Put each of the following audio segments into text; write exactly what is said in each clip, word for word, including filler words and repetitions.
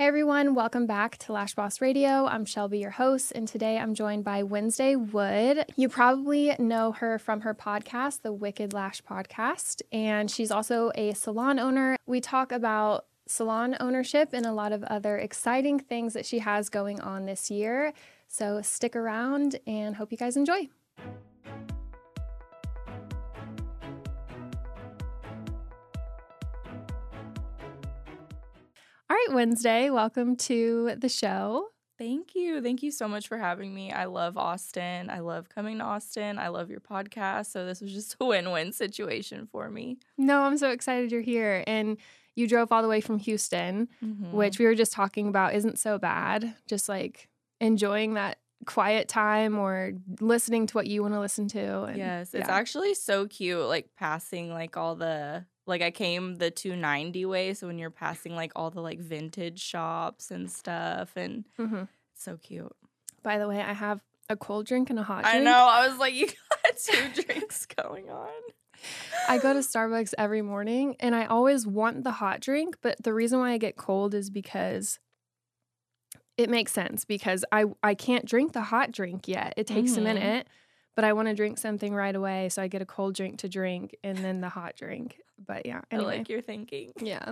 Hey everyone, welcome back to Lash Boss Radio. I'm Shelby, your host, and today I'm joined by Wednesday Wood. You probably know her from her podcast, the Wicked Lash Podcast, and she's also a salon owner. We talk about salon ownership and a lot of other exciting things that she has going on this year. So stick around and hope you guys enjoy. All right, Wednesday, welcome to the show. Thank you. Thank you so much for having me. I love Austin. I love coming to Austin. I love your podcast. So this was just a win-win situation for me. No, I'm so excited you're here. And you drove all the way from Houston, mm-hmm. which we were just talking about isn't so bad. Just like enjoying that quiet time or listening to what you want to listen to. And, yes, it's yeah. actually so cute, like passing like all the... Like, I came the two ninety way, so when you're passing, like, all the, like, vintage shops and stuff, and mm-hmm. it's so cute. By the way, I have a cold drink and a hot drink. I know. I was like, you got two drinks going on. I go to Starbucks every morning, and I always want the hot drink, but the reason why I get cold is because it makes sense, because I, I can't drink the hot drink yet. It takes mm-hmm. a minute. But I want to drink something right away, so I get a cold drink to drink and then the hot drink. But, yeah. Anyway. I like your thinking. Yeah.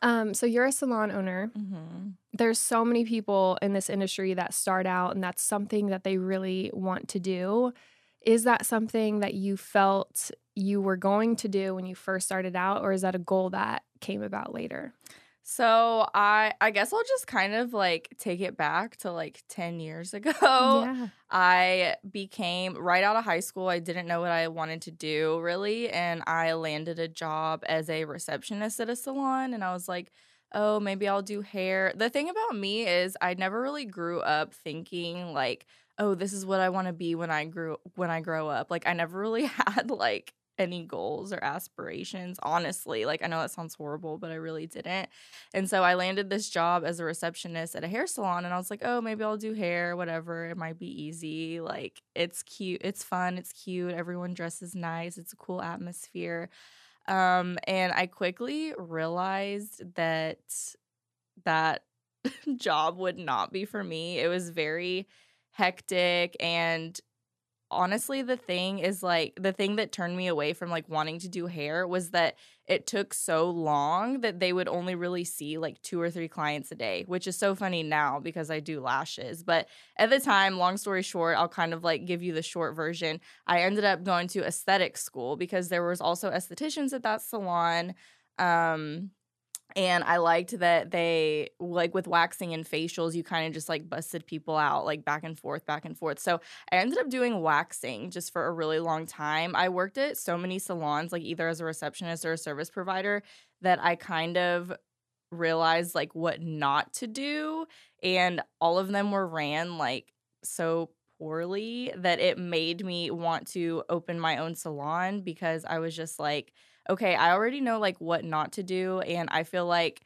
um. So you're a salon owner. Mm-hmm. There's so many people in this industry that start out, and that's something that they really want to do. Is that something that you felt you were going to do when you first started out, or is that a goal that came about later? So I I guess I'll just kind of, like, take it back to, like, ten years ago. Yeah. I became, right out of high school, I didn't know what I wanted to do, really, and I landed a job as a receptionist at a salon, and I was like, oh, maybe I'll do hair. The thing about me is I never really grew up thinking, like, oh, this is what I want to be when I grew when I grow up. Like, I never really had, like, any goals or aspirations, honestly. Like, I know that sounds horrible, but I really didn't. And so I landed this job as a receptionist at a hair salon, and I was like, oh, maybe I'll do hair, whatever. It might be easy. Like, it's cute. It's fun. It's cute. Everyone dresses nice. It's a cool atmosphere. Um, and I quickly realized that that job would not be for me. It was very hectic, and honestly, the thing is, like, the thing that turned me away from, like, wanting to do hair was that it took so long that they would only really see, like, two or three clients a day, which is so funny now because I do lashes. But at the time, long story short, I'll kind of, like, give you the short version. I ended up going to aesthetic school because there was also estheticians at that salon. Um And I liked that they, like, with waxing and facials, you kind of just, like, busted people out, like, back and forth, back and forth. So I ended up doing waxing just for a really long time. I worked at so many salons, like, either as a receptionist or a service provider, that I kind of realized, like, what not to do. And all of them were ran, like, so poorly that it made me want to open my own salon because I was just, like, okay, I already know, like, what not to do, and I feel like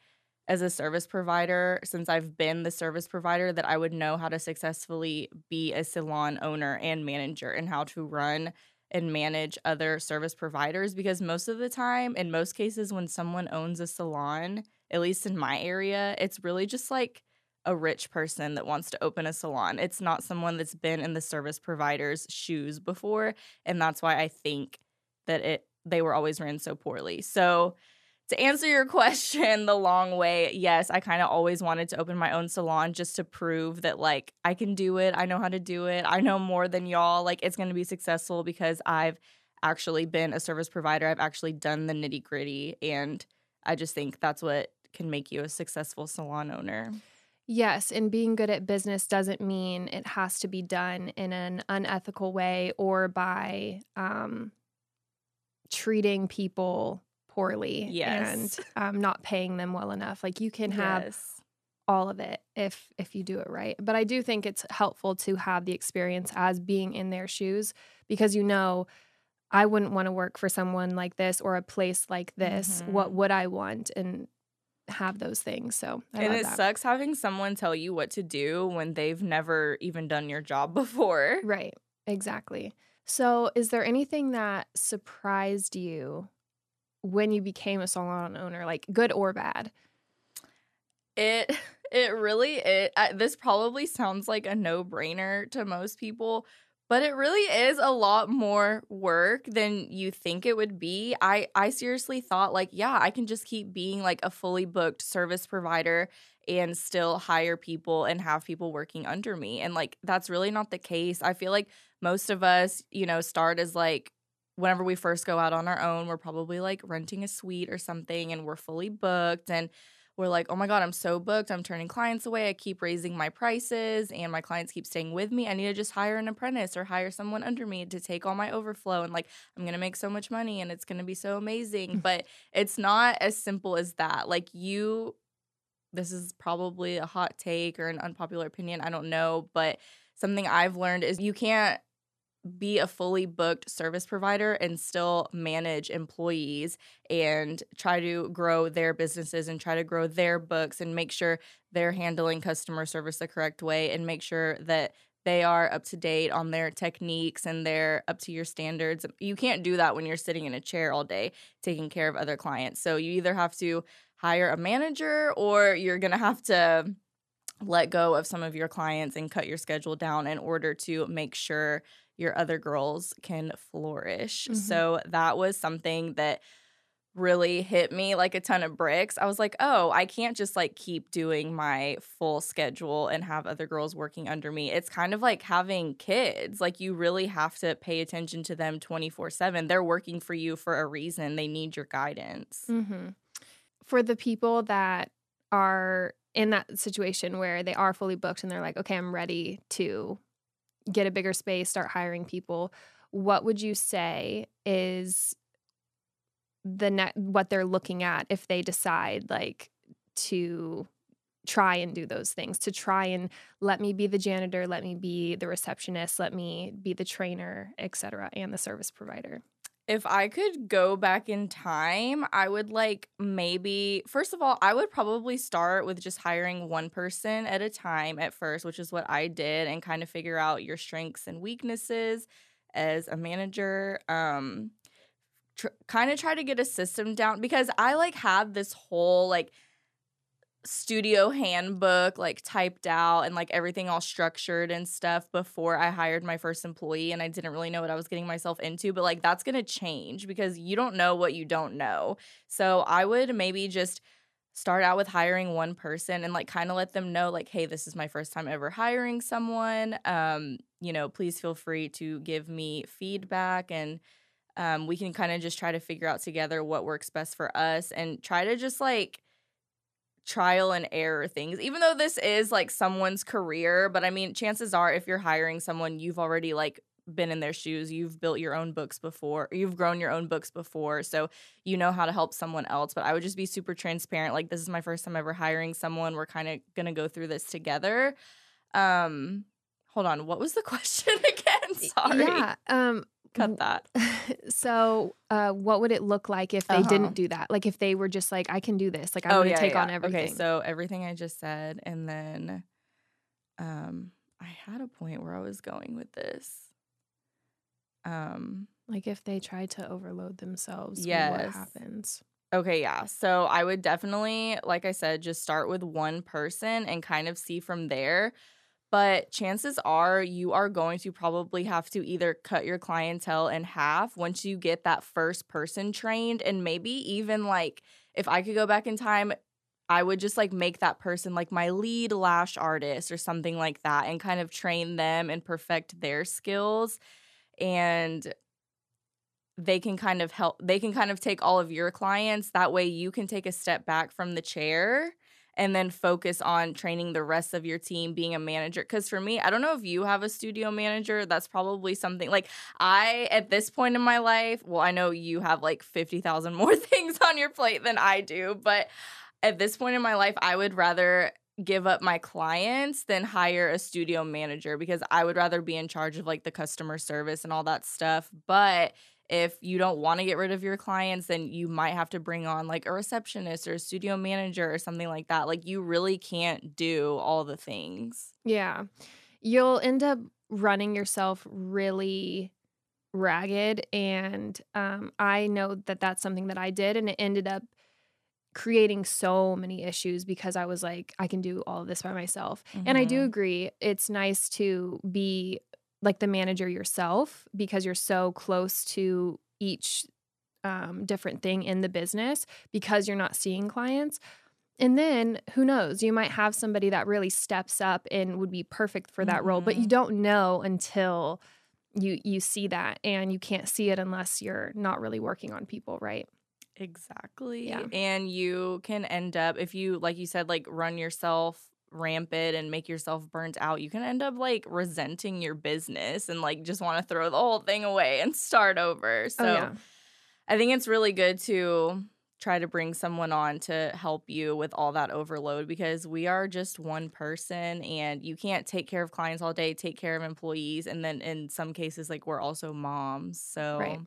as a service provider, since I've been the service provider, that I would know how to successfully be a salon owner and manager and how to run and manage other service providers, because most of the time, in most cases, when someone owns a salon, at least in my area, it's really just, like, a rich person that wants to open a salon. It's not someone that's been in the service provider's shoes before, and that's why I think that it they were always ran so poorly. So to answer your question the long way, yes, I kind of always wanted to open my own salon just to prove that, like, I can do it. I know how to do it. I know more than y'all. Like, it's going to be successful because I've actually been a service provider. I've actually done the nitty gritty. And I just think that's what can make you a successful salon owner. Yes, and being good at business doesn't mean it has to be done in an unethical way or by um treating people poorly yes. and um, not paying them well enough. Like, you can have yes. all of it if if you do it right. But I do think it's helpful to have the experience as being in their shoes, because, you know, I wouldn't want to work for someone like this or a place like this. Mm-hmm. What would I want? And have those things. So I and it that. sucks having someone tell you what to do when they've never even done your job before. Right. Exactly. So is there anything that surprised you when you became a salon owner, like good or bad? It it really it uh, this probably sounds like a no-brainer to most people, but it really is a lot more work than you think it would be. I I seriously thought like, yeah, I can just keep being like a fully booked service provider and still hire people and have people working under me. And like, that's really not the case. I feel like most of us, you know, start as like, whenever we first go out on our own, we're probably like renting a suite or something and we're fully booked. And we're like, oh my God, I'm so booked. I'm turning clients away. I keep raising my prices and my clients keep staying with me. I need to just hire an apprentice or hire someone under me to take all my overflow. And like, I'm going to make so much money and it's going to be so amazing. But it's not as simple as that. Like you, this is probably a hot take or an unpopular opinion. I don't know. But something I've learned is you can't be a fully booked service provider and still manage employees and try to grow their businesses and try to grow their books and make sure they're handling customer service the correct way and make sure that they are up to date on their techniques and they're up to your standards. You can't do that when you're sitting in a chair all day taking care of other clients. So you either have to hire a manager or you're going to have to let go of some of your clients and cut your schedule down in order to make sure your other girls can flourish. Mm-hmm. So that was something that really hit me like a ton of bricks. I was like, oh, I can't just like keep doing my full schedule and have other girls working under me. It's kind of like having kids. Like you really have to pay attention to them twenty-four seven. They're working for you for a reason. They need your guidance. Mm-hmm. For the people that are in that situation where they are fully booked and they're like, okay, I'm ready to get a bigger space, start hiring people, what would you say is the ne- what they're looking at if they decide like to try and do those things, to try and let me be the janitor, let me be the receptionist, let me be the trainer, et cetera, and the service provider? If I could go back in time, I would like maybe, first of all, I would probably start with just hiring one person at a time at first, which is what I did, and kind of figure out your strengths and weaknesses as a manager. Um, tr- kind of try to get a system down because I like had this whole like studio handbook like typed out and like everything all structured and stuff before I hired my first employee, and I didn't really know what I was getting myself into, but like that's gonna change because you don't know what you don't know. So I would maybe just start out with hiring one person and like kind of let them know like, hey, this is my first time ever hiring someone, um you know, please feel free to give me feedback, and um we can kind of just try to figure out together what works best for us and try to just like trial and error things, even though this is like someone's career. But I mean, chances are if you're hiring someone, you've already like been in their shoes, you've built your own books before, you've grown your own books before, so you know how to help someone else. But I would just be super transparent, like, this is my first time ever hiring someone, we're kind of gonna go through this together. Um hold on, what was the question again? Sorry. Yeah. um Cut that. So uh, what would it look like if they uh-huh. didn't do that? Like if they were just like, I can do this. Like I'm going to take yeah. on everything. Okay, so everything I just said. And then um, I had a point where I was going with this. Um, Like if they try to overload themselves, yes. what happens? Okay, yeah. So I would definitely, like I said, just start with one person and kind of see from there. But chances are you are going to probably have to either cut your clientele in half once you get that first person trained. And maybe even like, if I could go back in time, I would just like make that person like my lead lash artist or something like that and kind of train them and perfect their skills. And they can kind of help, they can kind of take all of your clients. That way you can take a step back from the chair and then focus on training the rest of your team, being a manager. Because for me, I don't know if you have a studio manager. That's probably something like I, at this point in my life, well, I know you have like fifty thousand more things on your plate than I do. But at this point in my life, I would rather give up my clients than hire a studio manager because I would rather be in charge of like the customer service and all that stuff. But if you don't want to get rid of your clients, then you might have to bring on like a receptionist or a studio manager or something like that. Like you really can't do all the things. Yeah. You'll end up running yourself really ragged. And um, I know that that's something that I did, and it ended up creating so many issues because I was like, I can do all of this by myself. Mm-hmm. And I do agree. It's nice to be like the manager yourself because you're so close to each um, different thing in the business because you're not seeing clients. And then who knows, you might have somebody that really steps up and would be perfect for that mm-hmm. role, but you don't know until you you see that, and you can't see it unless you're not really working on people, right? Exactly. Yeah. And you can end up, if you, like you said, like run yourself rampant and make yourself burnt out, you can end up like resenting your business and like just want to throw the whole thing away and start over. So oh, yeah. I think it's really good to try to bring someone on to help you with all that overload, because we are just one person and you can't take care of clients all day, take care of employees. And then in some cases, like we're also moms. So right.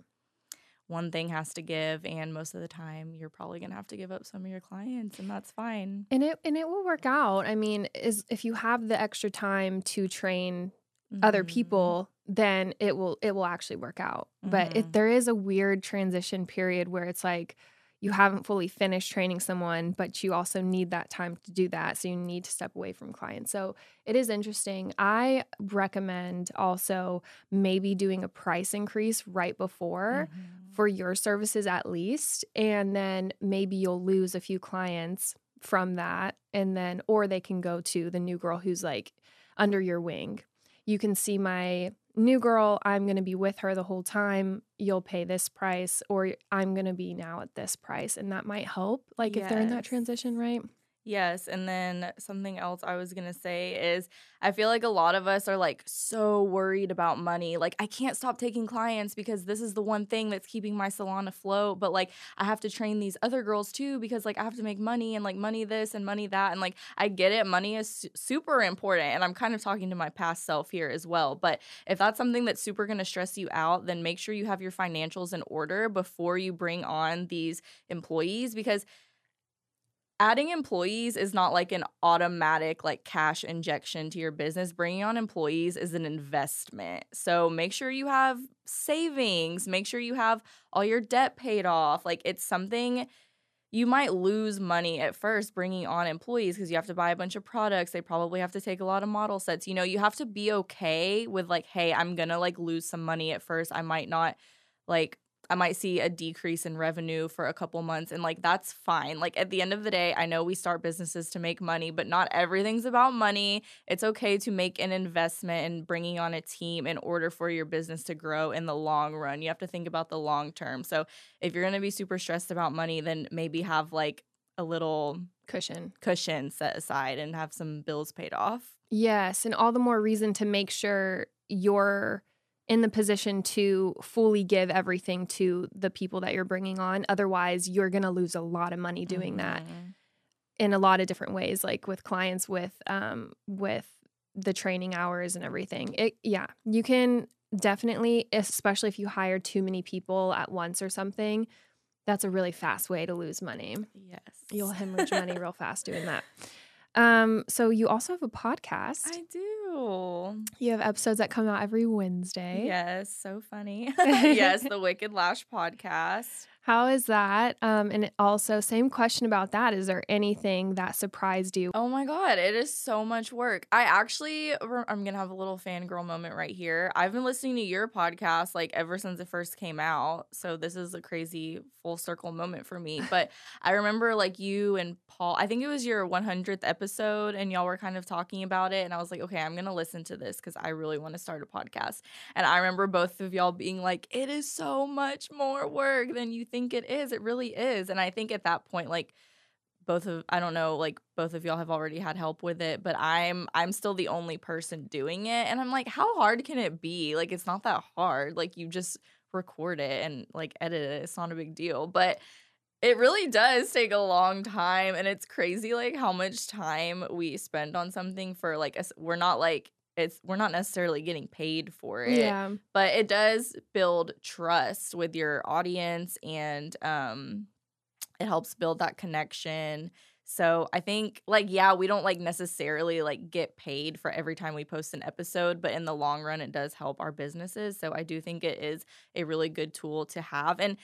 one thing has to give, and most of the time you're probably going to have to give up some of your clients, and that's fine. And it and it will work out. I mean, is if you have the extra time to train mm-hmm. other people, then it will it will actually work out. Mm-hmm. But it, there is a weird transition period where it's like, you haven't fully finished training someone, but you also need that time to do that. So you need to step away from clients. So it is interesting. I recommend also maybe doing a price increase right before mm-hmm. for your services at least. And then maybe you'll lose a few clients from that. And then, or they can go to the new girl who's like under your wing. You can see my new girl, I'm going to be with her the whole time. You'll pay this price, or I'm going to be now at this price. And that might help, like yes. if they're in that transition, right? Yes. And then something else I was going to say is I feel like a lot of us are like so worried about money. Like I can't stop taking clients because this is the one thing that's keeping my salon afloat. But like I have to train these other girls too because like I have to make money and like money this and money that. And like I get it. Money is su- super important. And I'm kind of talking to my past self here as well. But if that's something that's super going to stress you out, then make sure you have your financials in order before you bring on these employees, because adding employees is not like an automatic like cash injection to your business. Bringing on employees is an investment. So make sure you have savings. Make sure you have all your debt paid off. Like it's something you might lose money at first bringing on employees because you have to buy a bunch of products. They probably have to take a lot of model sets. You know, you have to be okay with like, hey, I'm going to like lose some money at first. I might not like I might see a decrease in revenue for a couple months, and like that's fine. Like at the end of the day, I know we start businesses to make money, but not everything's about money. It's okay to make an investment in bringing on a team in order for your business to grow in the long run. You have to think about the long term. So if you're going to be super stressed about money, then maybe have like a little cushion cushion set aside and have some bills paid off. Yes, and all the more reason to make sure you're in the position to fully give everything to the people that you're bringing on. Otherwise, you're going to lose a lot of money doing mm-hmm. that in a lot of different ways, like with clients, with um, with the training hours and everything. It, yeah, you can definitely, especially if you hire too many people at once or something, that's a really fast way to lose money. Yes. You'll hemorrhage money real fast doing that. Um, so you also have a podcast. I do. You have episodes that come out every Wednesday. Yes, so funny. Yes, the Wicked Lash Podcast. How is that? Um, and also, same question about that. Is there anything that surprised you? Oh my God, it is so much work. I actually, I'm going to have a little fangirl moment right here. I've been listening to your podcast like ever since it first came out. So this is a crazy full circle moment for me. But I remember like you and Paul, I think it was your hundredth episode, and y'all were kind of talking about it. And I was like, okay, I'm going to listen to this because I really want to start a podcast. And I remember both of y'all being like, it is so much more work than you think it is. It really is. And I think at that point, like both of, I don't know, like both of y'all have already had help with it, but I'm, I'm still the only person doing it. And I'm like, how hard can it be? Like, it's not that hard. Like you just record it and like edit it. It's not a big deal, but it really does take a long time. And it's crazy, like how much time we spend on something for like, a, we're not like, It's we're not necessarily getting paid for it, yeah. but it does build trust with your audience, and um, it helps build that connection. So I think like, yeah, we don't like necessarily like get paid for every time we post an episode, but in the long run, it does help our businesses. So I do think it is a really good tool to have. And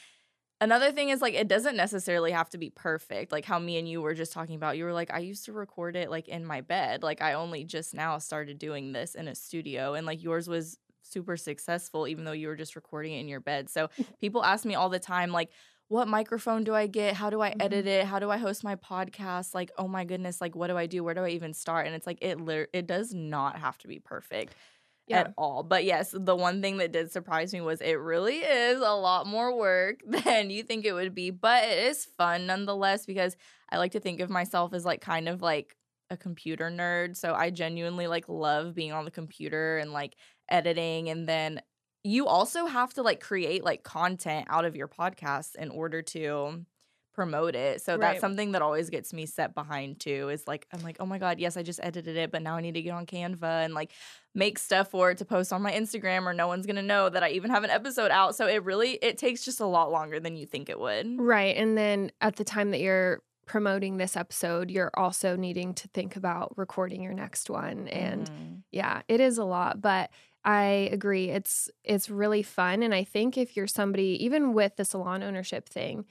Another thing is, like, it doesn't necessarily have to be perfect. Like, how me and you were just talking about. You were like, I used to record it, like, in my bed. Like, I only just now started doing this in a studio. And, like, yours was super successful, even though you were just recording it in your bed. So people ask me all the time, like, what microphone do I get? How do I edit it? How do I host my podcast? Like, oh, my goodness. Like, what do I do? Where do I even start? And it's like, it li- it does not have to be perfect. Yeah. At all. But yes, the one thing that did surprise me was it really is a lot more work than you think it would be. But it is fun nonetheless, because I like to think of myself as like kind of like a computer nerd. So I genuinely like love being on the computer and like editing. And then you also have to like create like content out of your podcast in order to promote it. So right. That's something that always gets me set behind too, is like, I'm like, oh my God, yes, I just edited it, but now I need to get on Canva and like make stuff for it to post on my Instagram, or no one's going to know that I even have an episode out. So it really, it takes just a lot longer than you think it would. Right. And then at the time that you're promoting this episode, you're also needing to think about recording your next one. And mm. yeah, it is a lot, but I agree. It's, it's really fun. And I think if you're somebody, even with the salon ownership thing,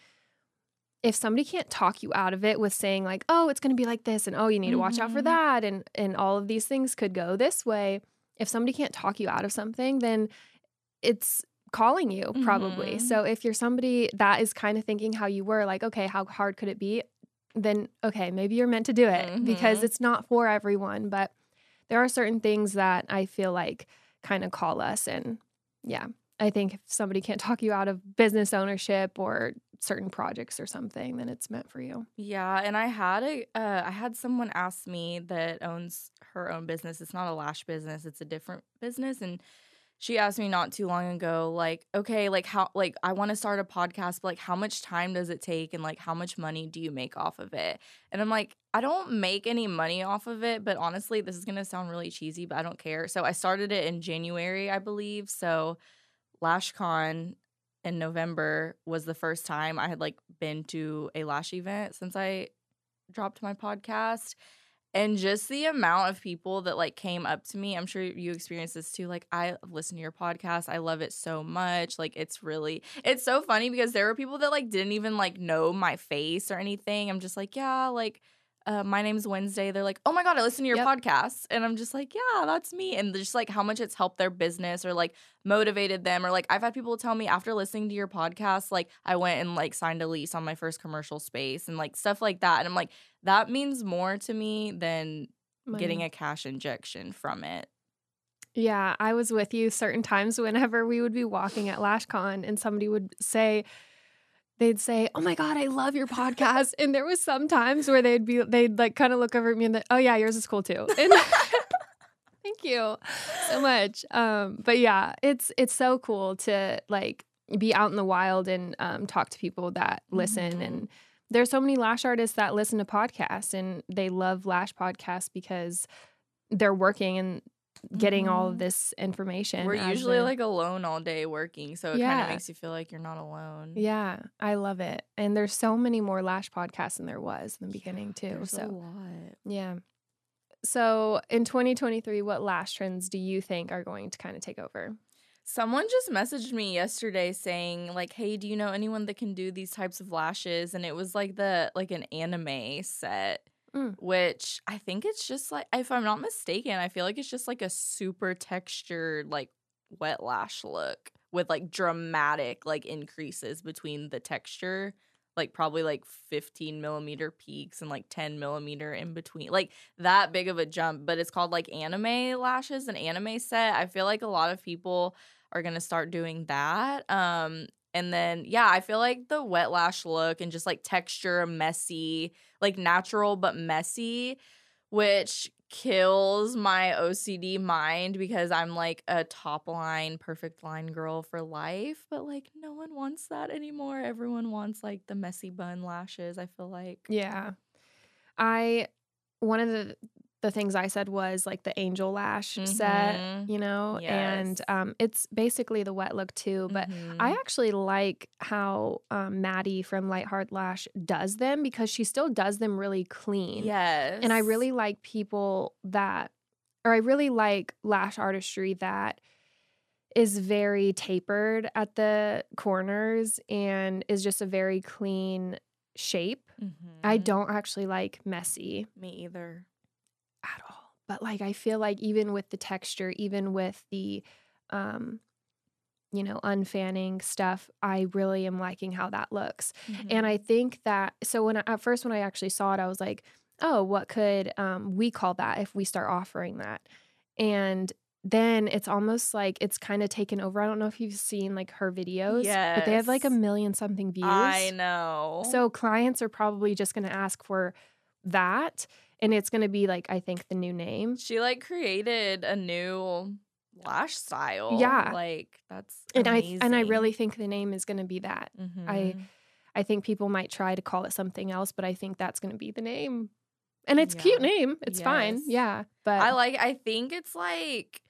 if somebody can't talk you out of it with saying like, oh, it's going to be like this, and oh, you need to watch mm-hmm. out for that, and and all of these things could go this way. If somebody can't talk you out of something, then it's calling you probably. Mm-hmm. So if you're somebody that is kind of thinking how you were, like, okay, how hard could it be? Then, okay, maybe you're meant to do it mm-hmm. because it's not for everyone. But there are certain things that I feel like kind of call us. And yeah, I think if somebody can't talk you out of business ownership or certain projects or something, then it's meant for you. Yeah, and I had a uh, I had someone ask me that owns her own business. It's not a lash business, it's a different business, and she asked me not too long ago, like, okay, like how, like I want to start a podcast, but like how much time does it take, and like how much money do you make off of it? And I'm like, I don't make any money off of it, but honestly, this is gonna sound really cheesy, but I don't care. So I started it in January, I believe. So LashCon in November was the first time I had like been to a lash event since I dropped my podcast. And just the amount of people that like came up to me, I'm sure you experienced this too, like, I listen to your podcast, I love it so much, like it's really, it's so funny because there were people that like didn't even like know my face or anything. I'm just like, yeah, like uh, my name's Wednesday. They're like, oh my God, I listen to your yep. podcast. And I'm just like, yeah, that's me. And just like how much it's helped their business or like motivated them. Or like, I've had people tell me after listening to your podcast, like I went and like signed a lease on my first commercial space and like stuff like that. And I'm like, that means more to me than money. Getting a cash injection from it. Yeah. I was with you certain times whenever we would be walking at LashCon and somebody would say, they'd say, oh my God, I love your podcast. And there was some times where they'd be, they'd like kind of look over at me and like, oh yeah, yours is cool too. And thank you so much. Um, but yeah, it's, it's so cool to like be out in the wild and um, talk to people that listen. Mm-hmm. And there's so many lash artists that listen to podcasts and they love lash podcasts because they're working and getting mm-hmm. all of this information. We're usually a, like alone all day working, so it yeah. kind of makes you feel like you're not alone. Yeah, I love it. And there's so many more lash podcasts than there was in the beginning yeah, too. So a lot. Yeah. So in twenty twenty-three, what lash trends do you think are going to kind of take over? Someone just messaged me yesterday saying like, hey, do you know anyone that can do these types of lashes? And it was like the like an anime set. Mm. Which I think it's just like, if I'm not mistaken, I feel like it's just like a super textured like wet lash look with like dramatic like increases between the texture, like probably like fifteen millimeter peaks and like ten millimeter in between, like that big of a jump. But it's called like anime lashes, an anime set. I feel like a lot of people are going to start doing that. Um, And then, yeah, I feel like the wet lash look and just, like, texture, messy, like, natural but messy, which kills my O C D mind because I'm, like, a top-line, perfect-line girl for life. But, like, no one wants that anymore. Everyone wants, like, the messy bun lashes, I feel like. Yeah. I – one of the – the things I said was like the angel lash mm-hmm. set, you know, yes. and um, it's basically the wet look too. But mm-hmm. I actually like how um, Maddie from Lightheart Lash does them because she still does them really clean. Yes. And I really like people that, or I really like lash artistry that is very tapered at the corners and is just a very clean shape. Mm-hmm. I don't actually like messy. Me either. At all. But, like, I feel like even with the texture, even with the, um, you know, unfanning stuff, I really am liking how that looks. Mm-hmm. And I think that, so when I, at first when I actually saw it, I was like, oh, what could um, we call that if we start offering that? And then it's almost like it's kind of taken over. I don't know if you've seen, like, her videos, yes. but they have like a million something views. I know. So clients are probably just going to ask for that. And it's going to be, like, I think the new name. She, like, created a new lash style. Yeah. Like, that's and amazing. I And I really think the name is going to be that. Mm-hmm. I I think people might try to call it something else, but I think that's going to be the name. And it's a yeah. cute name. It's yes. fine. Yeah. But I like, I think it's, like,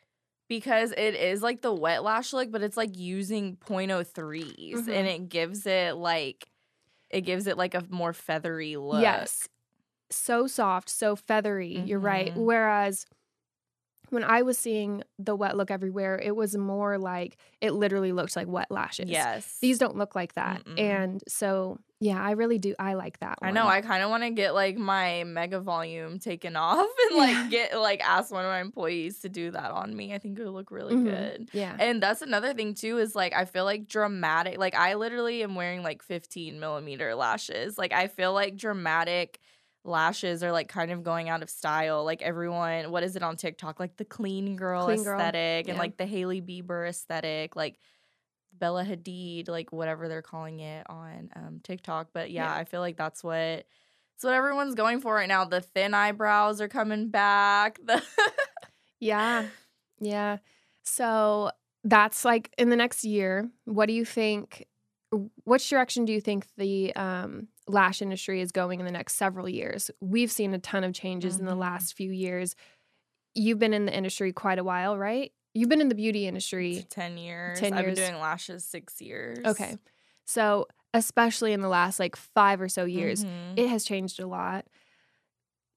because it is, like, the wet lash look, but it's, like, using point oh threes. Mm-hmm. And it gives it, like, it gives it, like, a more feathery look. Yes. So soft, so feathery. Mm-hmm. You're right. Whereas when I was seeing the wet look everywhere, it was more like it literally looked like wet lashes. Yes. These don't look like that. Mm-mm. And so, yeah, I really do. I like that one. I know. I kind of want to get, like, my mega volume taken off and, like, yeah. get, like, ask one of my employees to do that on me. I think it would look really mm-hmm. good. Yeah. And that's another thing, too, is, like, I feel like dramatic. Like, I literally am wearing, like, fifteen millimeter lashes. Like, I feel like dramatic lashes are, like, kind of going out of style. Like, everyone, what is it on TikTok? Like, the clean girl clean aesthetic girl. And, yeah. like, the Hailey Bieber aesthetic, like, Bella Hadid, like, whatever they're calling it on um, TikTok. But, yeah, yeah, I feel like that's what that's what everyone's going for right now. The thin eyebrows are coming back. The yeah. Yeah. So that's, like, in the next year, what do you think – which direction do you think the um, – lash industry is going in the next several years? We've seen a ton of changes mm-hmm. in the last few years. You've been in the industry quite a while, right? You've been in the beauty industry. It's ten years. ten years. I've been doing lashes six years. Okay. So especially in the last, like, five or so years, mm-hmm. it has changed a lot.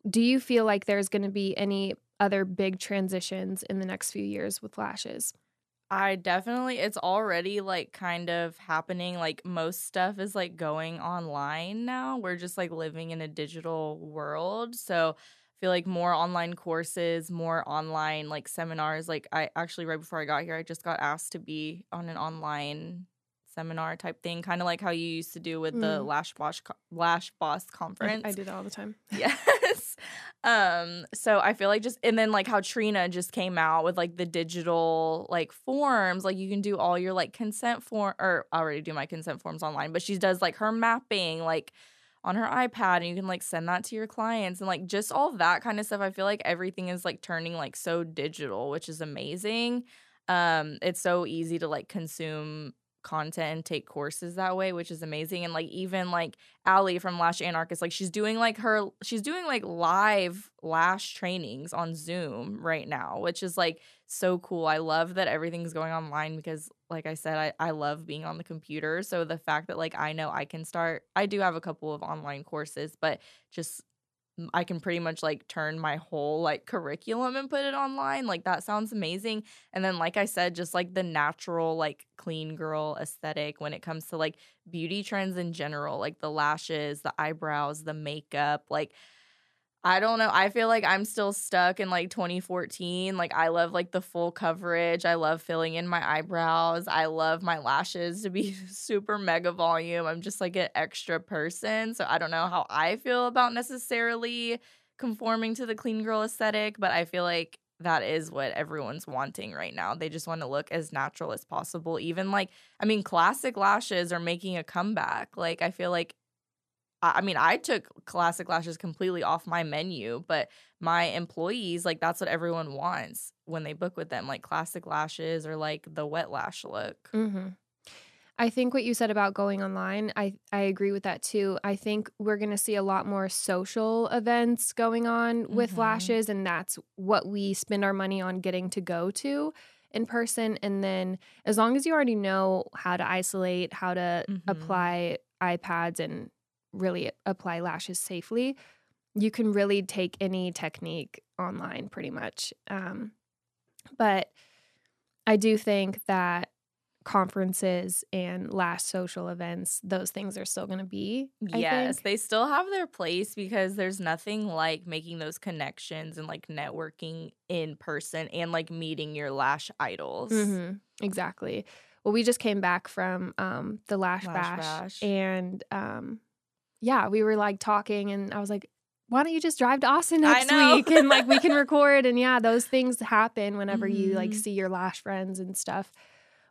Do you feel like there's going to be any other big transitions in the next few years with lashes? I definitely, it's already, like, kind of happening. Like, most stuff is, like, going online now. We're just, like, living in a digital world. So I feel like more online courses, more online, like, seminars. Like, I actually, right before I got here, I just got asked to be on an online seminar type thing. Kind of like how you used to do with mm. the Lash Boss, Lash Boss conference. I, I do that all the time. Yes. Um, so I feel like just – and then, like, how Trina just came out with, like, the digital, like, forms. Like, you can do all your, like, consent form – or I already do my consent forms online. But she does, like, her mapping, like, on her iPad. And you can, like, send that to your clients. And, like, just all that kind of stuff. I feel like everything is, like, turning, like, so digital, which is amazing. Um, it's so easy to, like, consume – content and take courses that way, which is amazing. And, like, even, like, Allie from Lash Anarchist, like, she's doing, like, her she's doing, like, live lash trainings on Zoom right now, which is, like, so cool. I love that everything's going online because, like I said, I, I love being on the computer. So the fact that, like, I know I can start I do have a couple of online courses, but just I can pretty much, like, turn my whole, like, curriculum and put it online. Like, that sounds amazing. And then, like I said, just, like, the natural, like, clean girl aesthetic when it comes to, like, beauty trends in general, like the lashes, the eyebrows, the makeup. Like, I don't know. I feel like I'm still stuck in, like, twenty fourteen. Like, I love, like, the full coverage. I love filling in my eyebrows. I love my lashes to be super mega volume. I'm just, like, an extra person. So I don't know how I feel about necessarily conforming to the clean girl aesthetic, but I feel like that is what everyone's wanting right now. They just want to look as natural as possible. Even, like, I mean, classic lashes are making a comeback. Like, I feel like I mean, I took classic lashes completely off my menu, but my employees, like, that's what everyone wants when they book with them, like, classic lashes or, like, the wet lash look. Mm-hmm. I think what you said about going online, I, I agree with that, too. I think we're going to see a lot more social events going on with mm-hmm. lashes, and that's what we spend our money on getting to go to in person. And then as long as you already know how to isolate, how to mm-hmm. apply iPads and really apply lashes safely, you can really take any technique online pretty much. Um, but I do think that conferences and lash social events, those things are still going to be. I yes, think. They still have their place because there's nothing like making those connections and like networking in person and like meeting your lash idols. Mm-hmm. Exactly. Well, we just came back from um, the Lash, Lash Bash, Bash and um, yeah, we were like talking and I was like, why don't you just drive to Austin next week and like we can record? And yeah, those things happen whenever mm-hmm. you like see your lash friends and stuff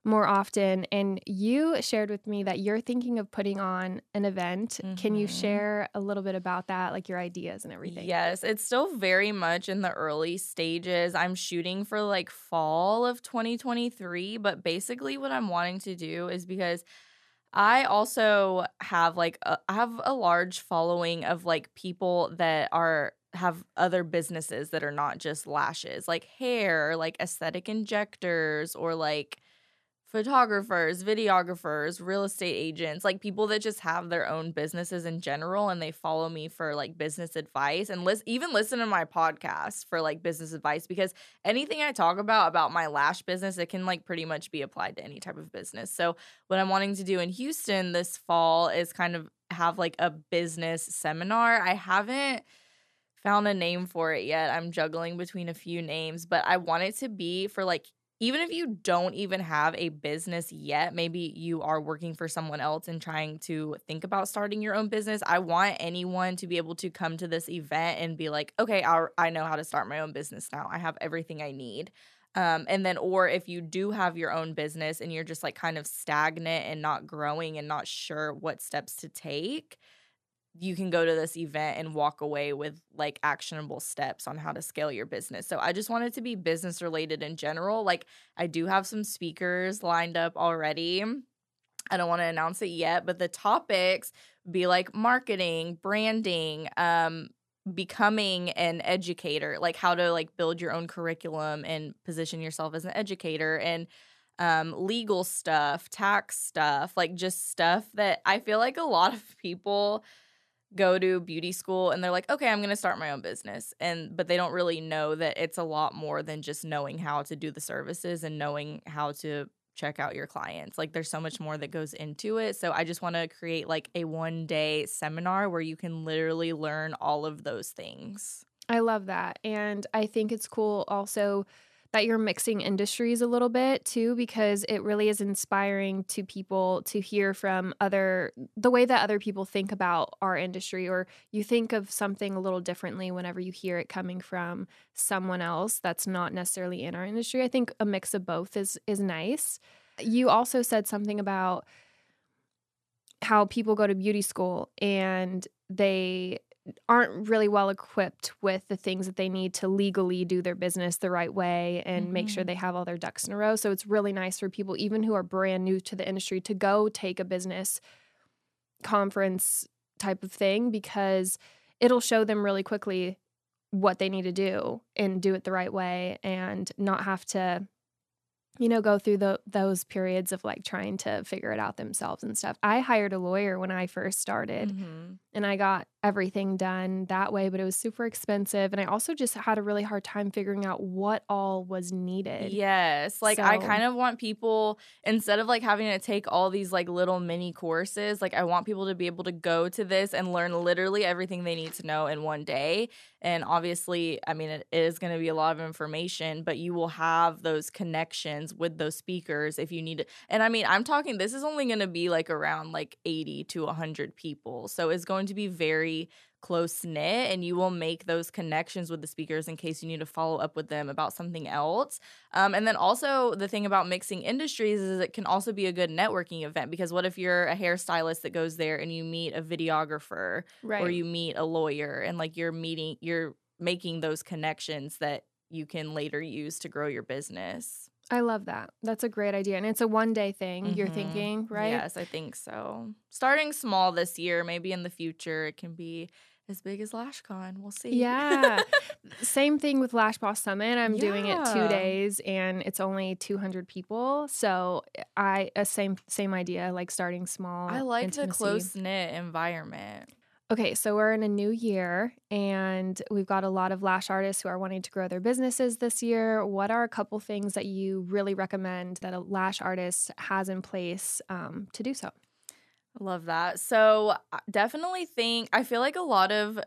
more often. And you shared with me that you're thinking of putting on an event. Mm-hmm. Can you share a little bit about that, like your ideas and everything? Yes, it's still very much in the early stages. I'm shooting for like fall of twenty twenty-three, but basically what I'm wanting to do is because I also have like a, I have a large following of like people that are have other businesses that are not just lashes, like hair, like aesthetic injectors, or like photographers, videographers, real estate agents, like people that just have their own businesses in general, and they follow me for like business advice and list, even listen to my podcast for like business advice, because anything I talk about about my lash business, it can like pretty much be applied to any type of business. So what I'm wanting to do in Houston this fall is kind of have like a business seminar. I haven't found a name for it yet. I'm juggling between a few names, but I want it to be for like, even if you don't even have a business yet, maybe you are working for someone else and trying to think about starting your own business, I want anyone to be able to come to this event and be like, okay, I'll, I know how to start my own business now. I have everything I need. Um, and then, or if you do have your own business and you're just like kind of stagnant and not growing and not sure what steps to take, you can go to this event and walk away with like actionable steps on how to scale your business. So I just want it to be business related in general. Like I do have some speakers lined up already. I don't want to announce it yet, but the topics be like marketing, branding, um, becoming an educator, like how to like build your own curriculum and position yourself as an educator, and Um, legal stuff, tax stuff, like just stuff that I feel like a lot of people go to beauty school and they're like, okay, I'm going to start my own business. And but they don't really know that it's a lot more than just knowing how to do the services and knowing how to check out your clients. Like there's so much more that goes into it. So I just want to create like a one-day seminar where you can literally learn all of those things. I love that. And I think it's cool also that you're mixing industries a little bit too, because it really is inspiring to people to hear from other, the way that other people think about our industry, or you think of something a little differently whenever you hear it coming from someone else that's not necessarily in our industry. I think a mix of both is is nice. You also said something about how people go to beauty school and they aren't really well equipped with the things that they need to legally do their business the right way and mm-hmm. make sure they have all their ducks in a row. So it's really nice for people, even who are brand new to the industry, to go take a business conference type of thing, because it'll show them really quickly what they need to do and do it the right way and not have to, you know, go through the, those periods of like trying to figure it out themselves and stuff. I hired a lawyer when I first started mm-hmm. and I got everything done that way, but it was super expensive. And I also just had a really hard time figuring out what all was needed. Yes. Like so. I kind of want people, instead of like having to take all these like little mini courses, like I want people to be able to go to this and learn literally everything they need to know in one day. And obviously, I mean, it is going to be a lot of information, but you will have those connections with those speakers if you need it. And I mean, I'm talking, this is only going to be like around like eighty to one hundred people. So it's going to be very close knit, and you will make those connections with the speakers in case you need to follow up with them about something else. Um, and then also the thing about mixing industries is it can also be a good networking event, because what if you're a hairstylist that goes there and you meet a videographer right. or you meet a lawyer, and like you're meeting, you're making those connections that you can later use to grow your business. I love that. That's a great idea. And it's a one-day thing, mm-hmm. you're thinking, right? Yes, I think so. Starting small this year, maybe in the future it can be as big as LashCon. We'll see. Yeah. Same thing with Lash Boss Summit. I'm yeah. doing it two days and it's only two hundred people. So I uh, same same idea, like starting small. I like intimacy. The close-knit environment. Okay, so we're in a new year and we've got a lot of lash artists who are wanting to grow their businesses this year. What are a couple things that you really recommend that a lash artist has in place um, to do so? Love that. So definitely think, I feel like a lot of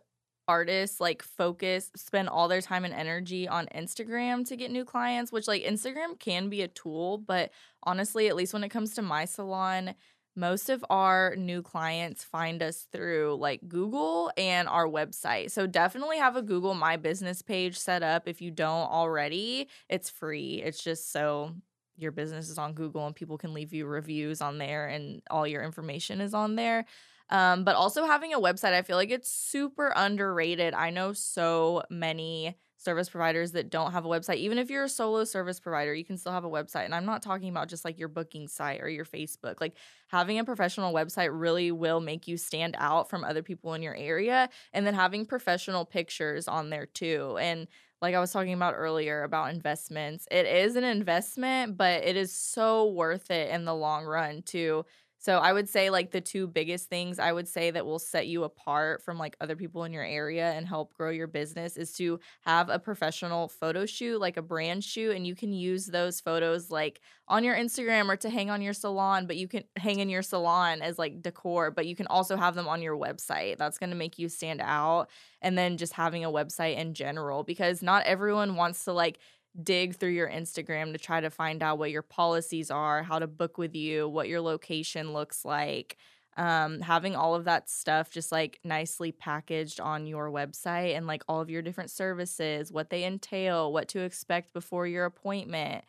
artists like focus, spend all their time and energy on Instagram to get new clients, which like Instagram can be a tool, but honestly, at least when it comes to my salon, most of our new clients find us through like Google and our website. So definitely have a Google My Business page set up if you don't already. It's free. It's just so your business is on Google and people can leave you reviews on there and all your information is on there. Um, but also having a website, I feel like it's super underrated. I know so many service providers that don't have a website. Even if you're a solo service provider, you can still have a website. And I'm not talking about just like your booking site or your Facebook. Like having a professional website really will make you stand out from other people in your area. And then having professional pictures on there too. And like I was talking about earlier about investments, it is an investment, but it is so worth it in the long run too. So I would say like the two biggest things I would say that will set you apart from like other people in your area and help grow your business is to have a professional photo shoot, like a brand shoot, and you can use those photos like on your Instagram or to hang on your salon, but you can hang in your salon as like decor, but you can also have them on your website. That's going to make you stand out. And then just having a website in general, because not everyone wants to like dig through your Instagram to try to find out what your policies are, how to book with you, what your location looks like. Um, having all of that stuff just like nicely packaged on your website and like all of your different services, what they entail, what to expect before your appointment.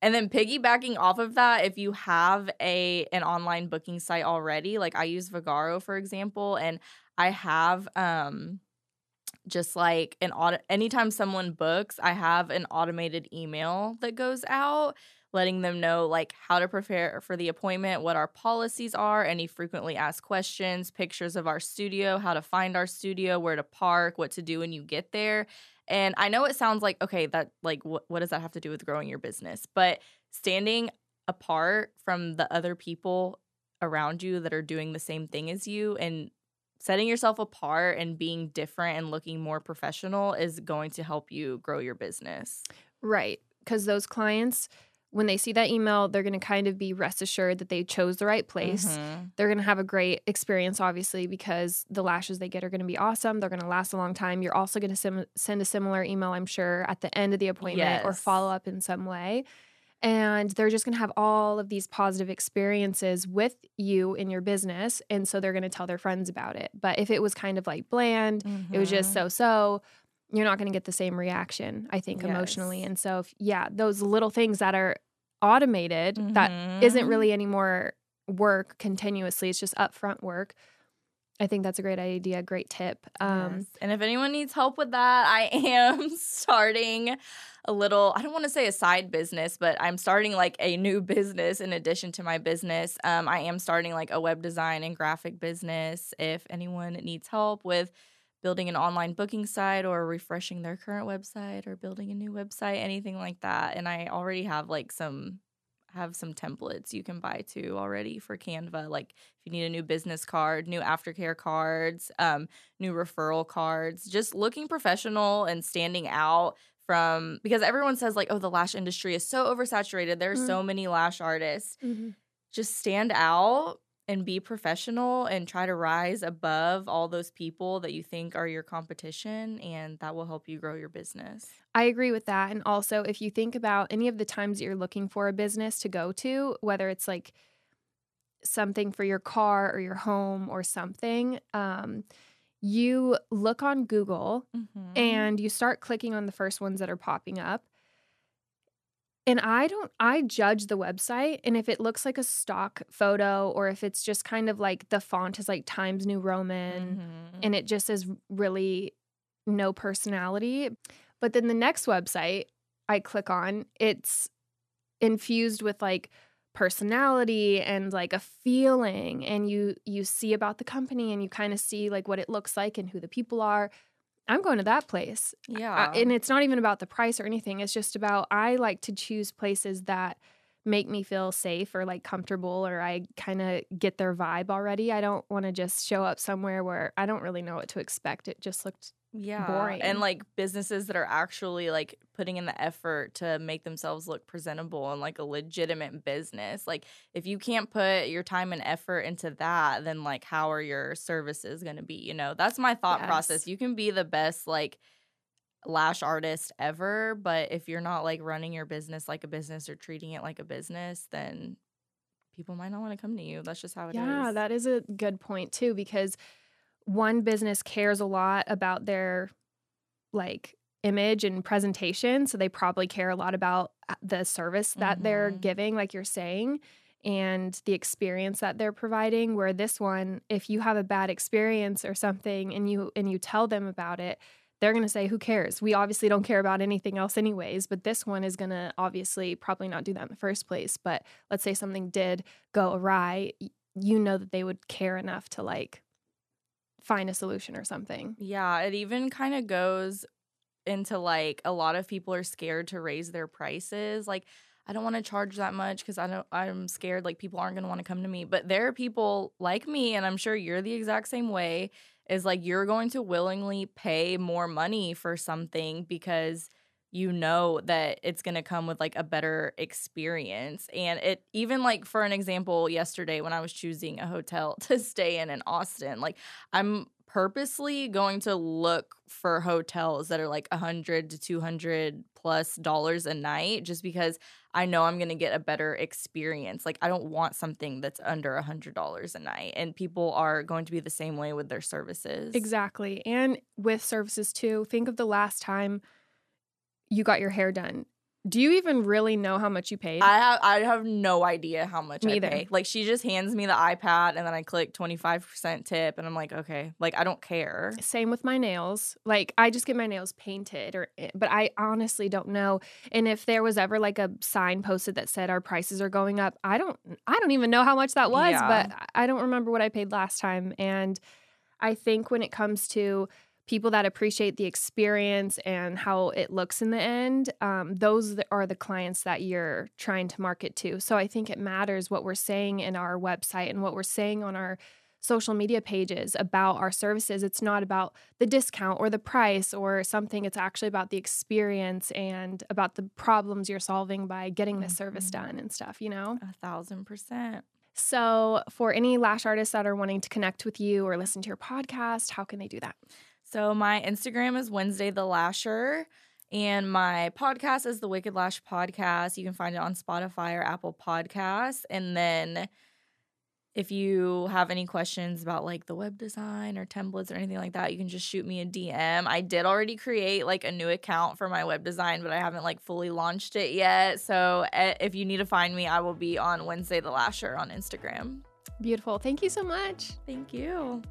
And then piggybacking off of that, if you have a an online booking site already, like I use Vagaro, for example, and I have um just like an auto anytime someone books, I have an automated email that goes out letting them know like how to prepare for the appointment, what our policies are, any frequently asked questions, pictures of our studio, how to find our studio, where to park, what to do when you get there. And I know it sounds like, okay, that like wh- what does that have to do with growing your business? But standing apart from the other people around you that are doing the same thing as you and setting yourself apart and being different and looking more professional is going to help you grow your business. Right. Because those clients, when they see that email, they're going to kind of be rest assured that they chose the right place. Mm-hmm. They're going to have a great experience, obviously, because the lashes they get are going to be awesome. They're going to last a long time. You're also going to sim- send a similar email, I'm sure, at the end of the appointment yes. or follow up in some way. And they're just going to have all of these positive experiences with you in your business. And so they're going to tell their friends about it. But if it was kind of like bland, mm-hmm. it was just so-so, you're not going to get the same reaction, I think, yes. emotionally. And so, if, yeah, those little things that are automated, mm-hmm. that isn't really any more work continuously. It's just upfront work. I think that's a great idea, great tip. Um, yes. And if anyone needs help with that, I am starting a little, I don't want to say a side business, but I'm starting like a new business in addition to my business. Um, I am starting like a web design and graphic business. If anyone needs help with building an online booking site or refreshing their current website or building a new website, anything like that. And I already have like some... have some templates you can buy too already for Canva. Like if you need a new business card, new aftercare cards, um, new referral cards, just looking professional and standing out from, because everyone says like, oh, the lash industry is so oversaturated. There are mm-hmm. so many lash artists. Mm-hmm. Just stand out and be professional and try to rise above all those people that you think are your competition, and that will help you grow your business. I agree with that. And also, if you think about any of the times that you're looking for a business to go to, whether it's like something for your car or your home or something, um, you look on Google mm-hmm. and you start clicking on the first ones that are popping up. And I don't, I judge the website. And if it looks like a stock photo or if it's just kind of like the font is like Times New Roman mm-hmm. and it just is really no personality. But then the next website I click on, it's infused with like personality and like a feeling. And you, you see about the company and you kind of see like what it looks like and who the people are. I'm going to that place. Yeah. I, and it's not even about the price or anything. It's just about I like to choose places that make me feel safe or like comfortable, or I kind of get their vibe already. I don't want to just show up somewhere where I don't really know what to expect. It just looked yeah. boring. And like businesses that are actually like putting in the effort to make themselves look presentable and like a legitimate business. Like if you can't put your time and effort into that, then like how are your services going to be? You know, that's my thought yes. process. You can be the best like lash artist ever, but if you're not like running your business like a business or treating it like a business, then people might not want to come to you. That's just how it yeah, is. Yeah, that is a good point too, because one business cares a lot about their like image and presentation, so they probably care a lot about the service that mm-hmm. they're giving, like you're saying, and the experience that they're providing. Where this one, if you have a bad experience or something and you and you tell them about it, they're going to say, who cares? We obviously don't care about anything else anyways, but this one is going to obviously probably not do that in the first place. But let's say something did go awry, you know that they would care enough to like find a solution or something. Yeah, it even kind of goes into like a lot of people are scared to raise their prices. Like, I don't want to charge that much because I don't, I'm scared like people aren't going to want to come to me. But there are people like me, and I'm sure you're the exact same way, is like you're going to willingly pay more money for something because you know that it's going to come with like a better experience. And it even like, for an example, yesterday when I was choosing a hotel to stay in in Austin, like I'm purposely going to look for hotels that are like one hundred to two hundred plus dollars a night just because I know I'm going to get a better experience. Like I don't want something that's under one hundred dollars a night, and people are going to be the same way with their services. Exactly. And with services too, think of the last time you got your hair done. Do you even really know how much you paid? I have, I have no idea how much Me I either. pay. Like, she just hands me the iPad, and then I click twenty-five percent tip, and I'm like, okay. Like, I don't care. Same with my nails. Like, I just get my nails painted, or but I honestly don't know. And if there was ever, like, a sign posted that said our prices are going up, I don't, I don't even know how much that was, yeah. but I don't remember what I paid last time. And I think when it comes to people that appreciate the experience and how it looks in the end, um, those are the clients that you're trying to market to. So I think it matters what we're saying in our website and what we're saying on our social media pages about our services. It's not about the discount or the price or something. It's actually about the experience and about the problems you're solving by getting this mm-hmm. service done and stuff, you know? A thousand percent. So for any lash artists that are wanting to connect with you or listen to your podcast, how can they do that? So my Instagram is Wednesday the Lasher, and my podcast is the Wicked Lash Podcast. You can find it on Spotify or Apple Podcasts. And then if you have any questions about like the web design or templates or anything like that, you can just shoot me a D M. I did already create like a new account for my web design, but I haven't like fully launched it yet. So if you need to find me, I will be on Wednesday the Lasher on Instagram. Beautiful. Thank you so much. Thank you.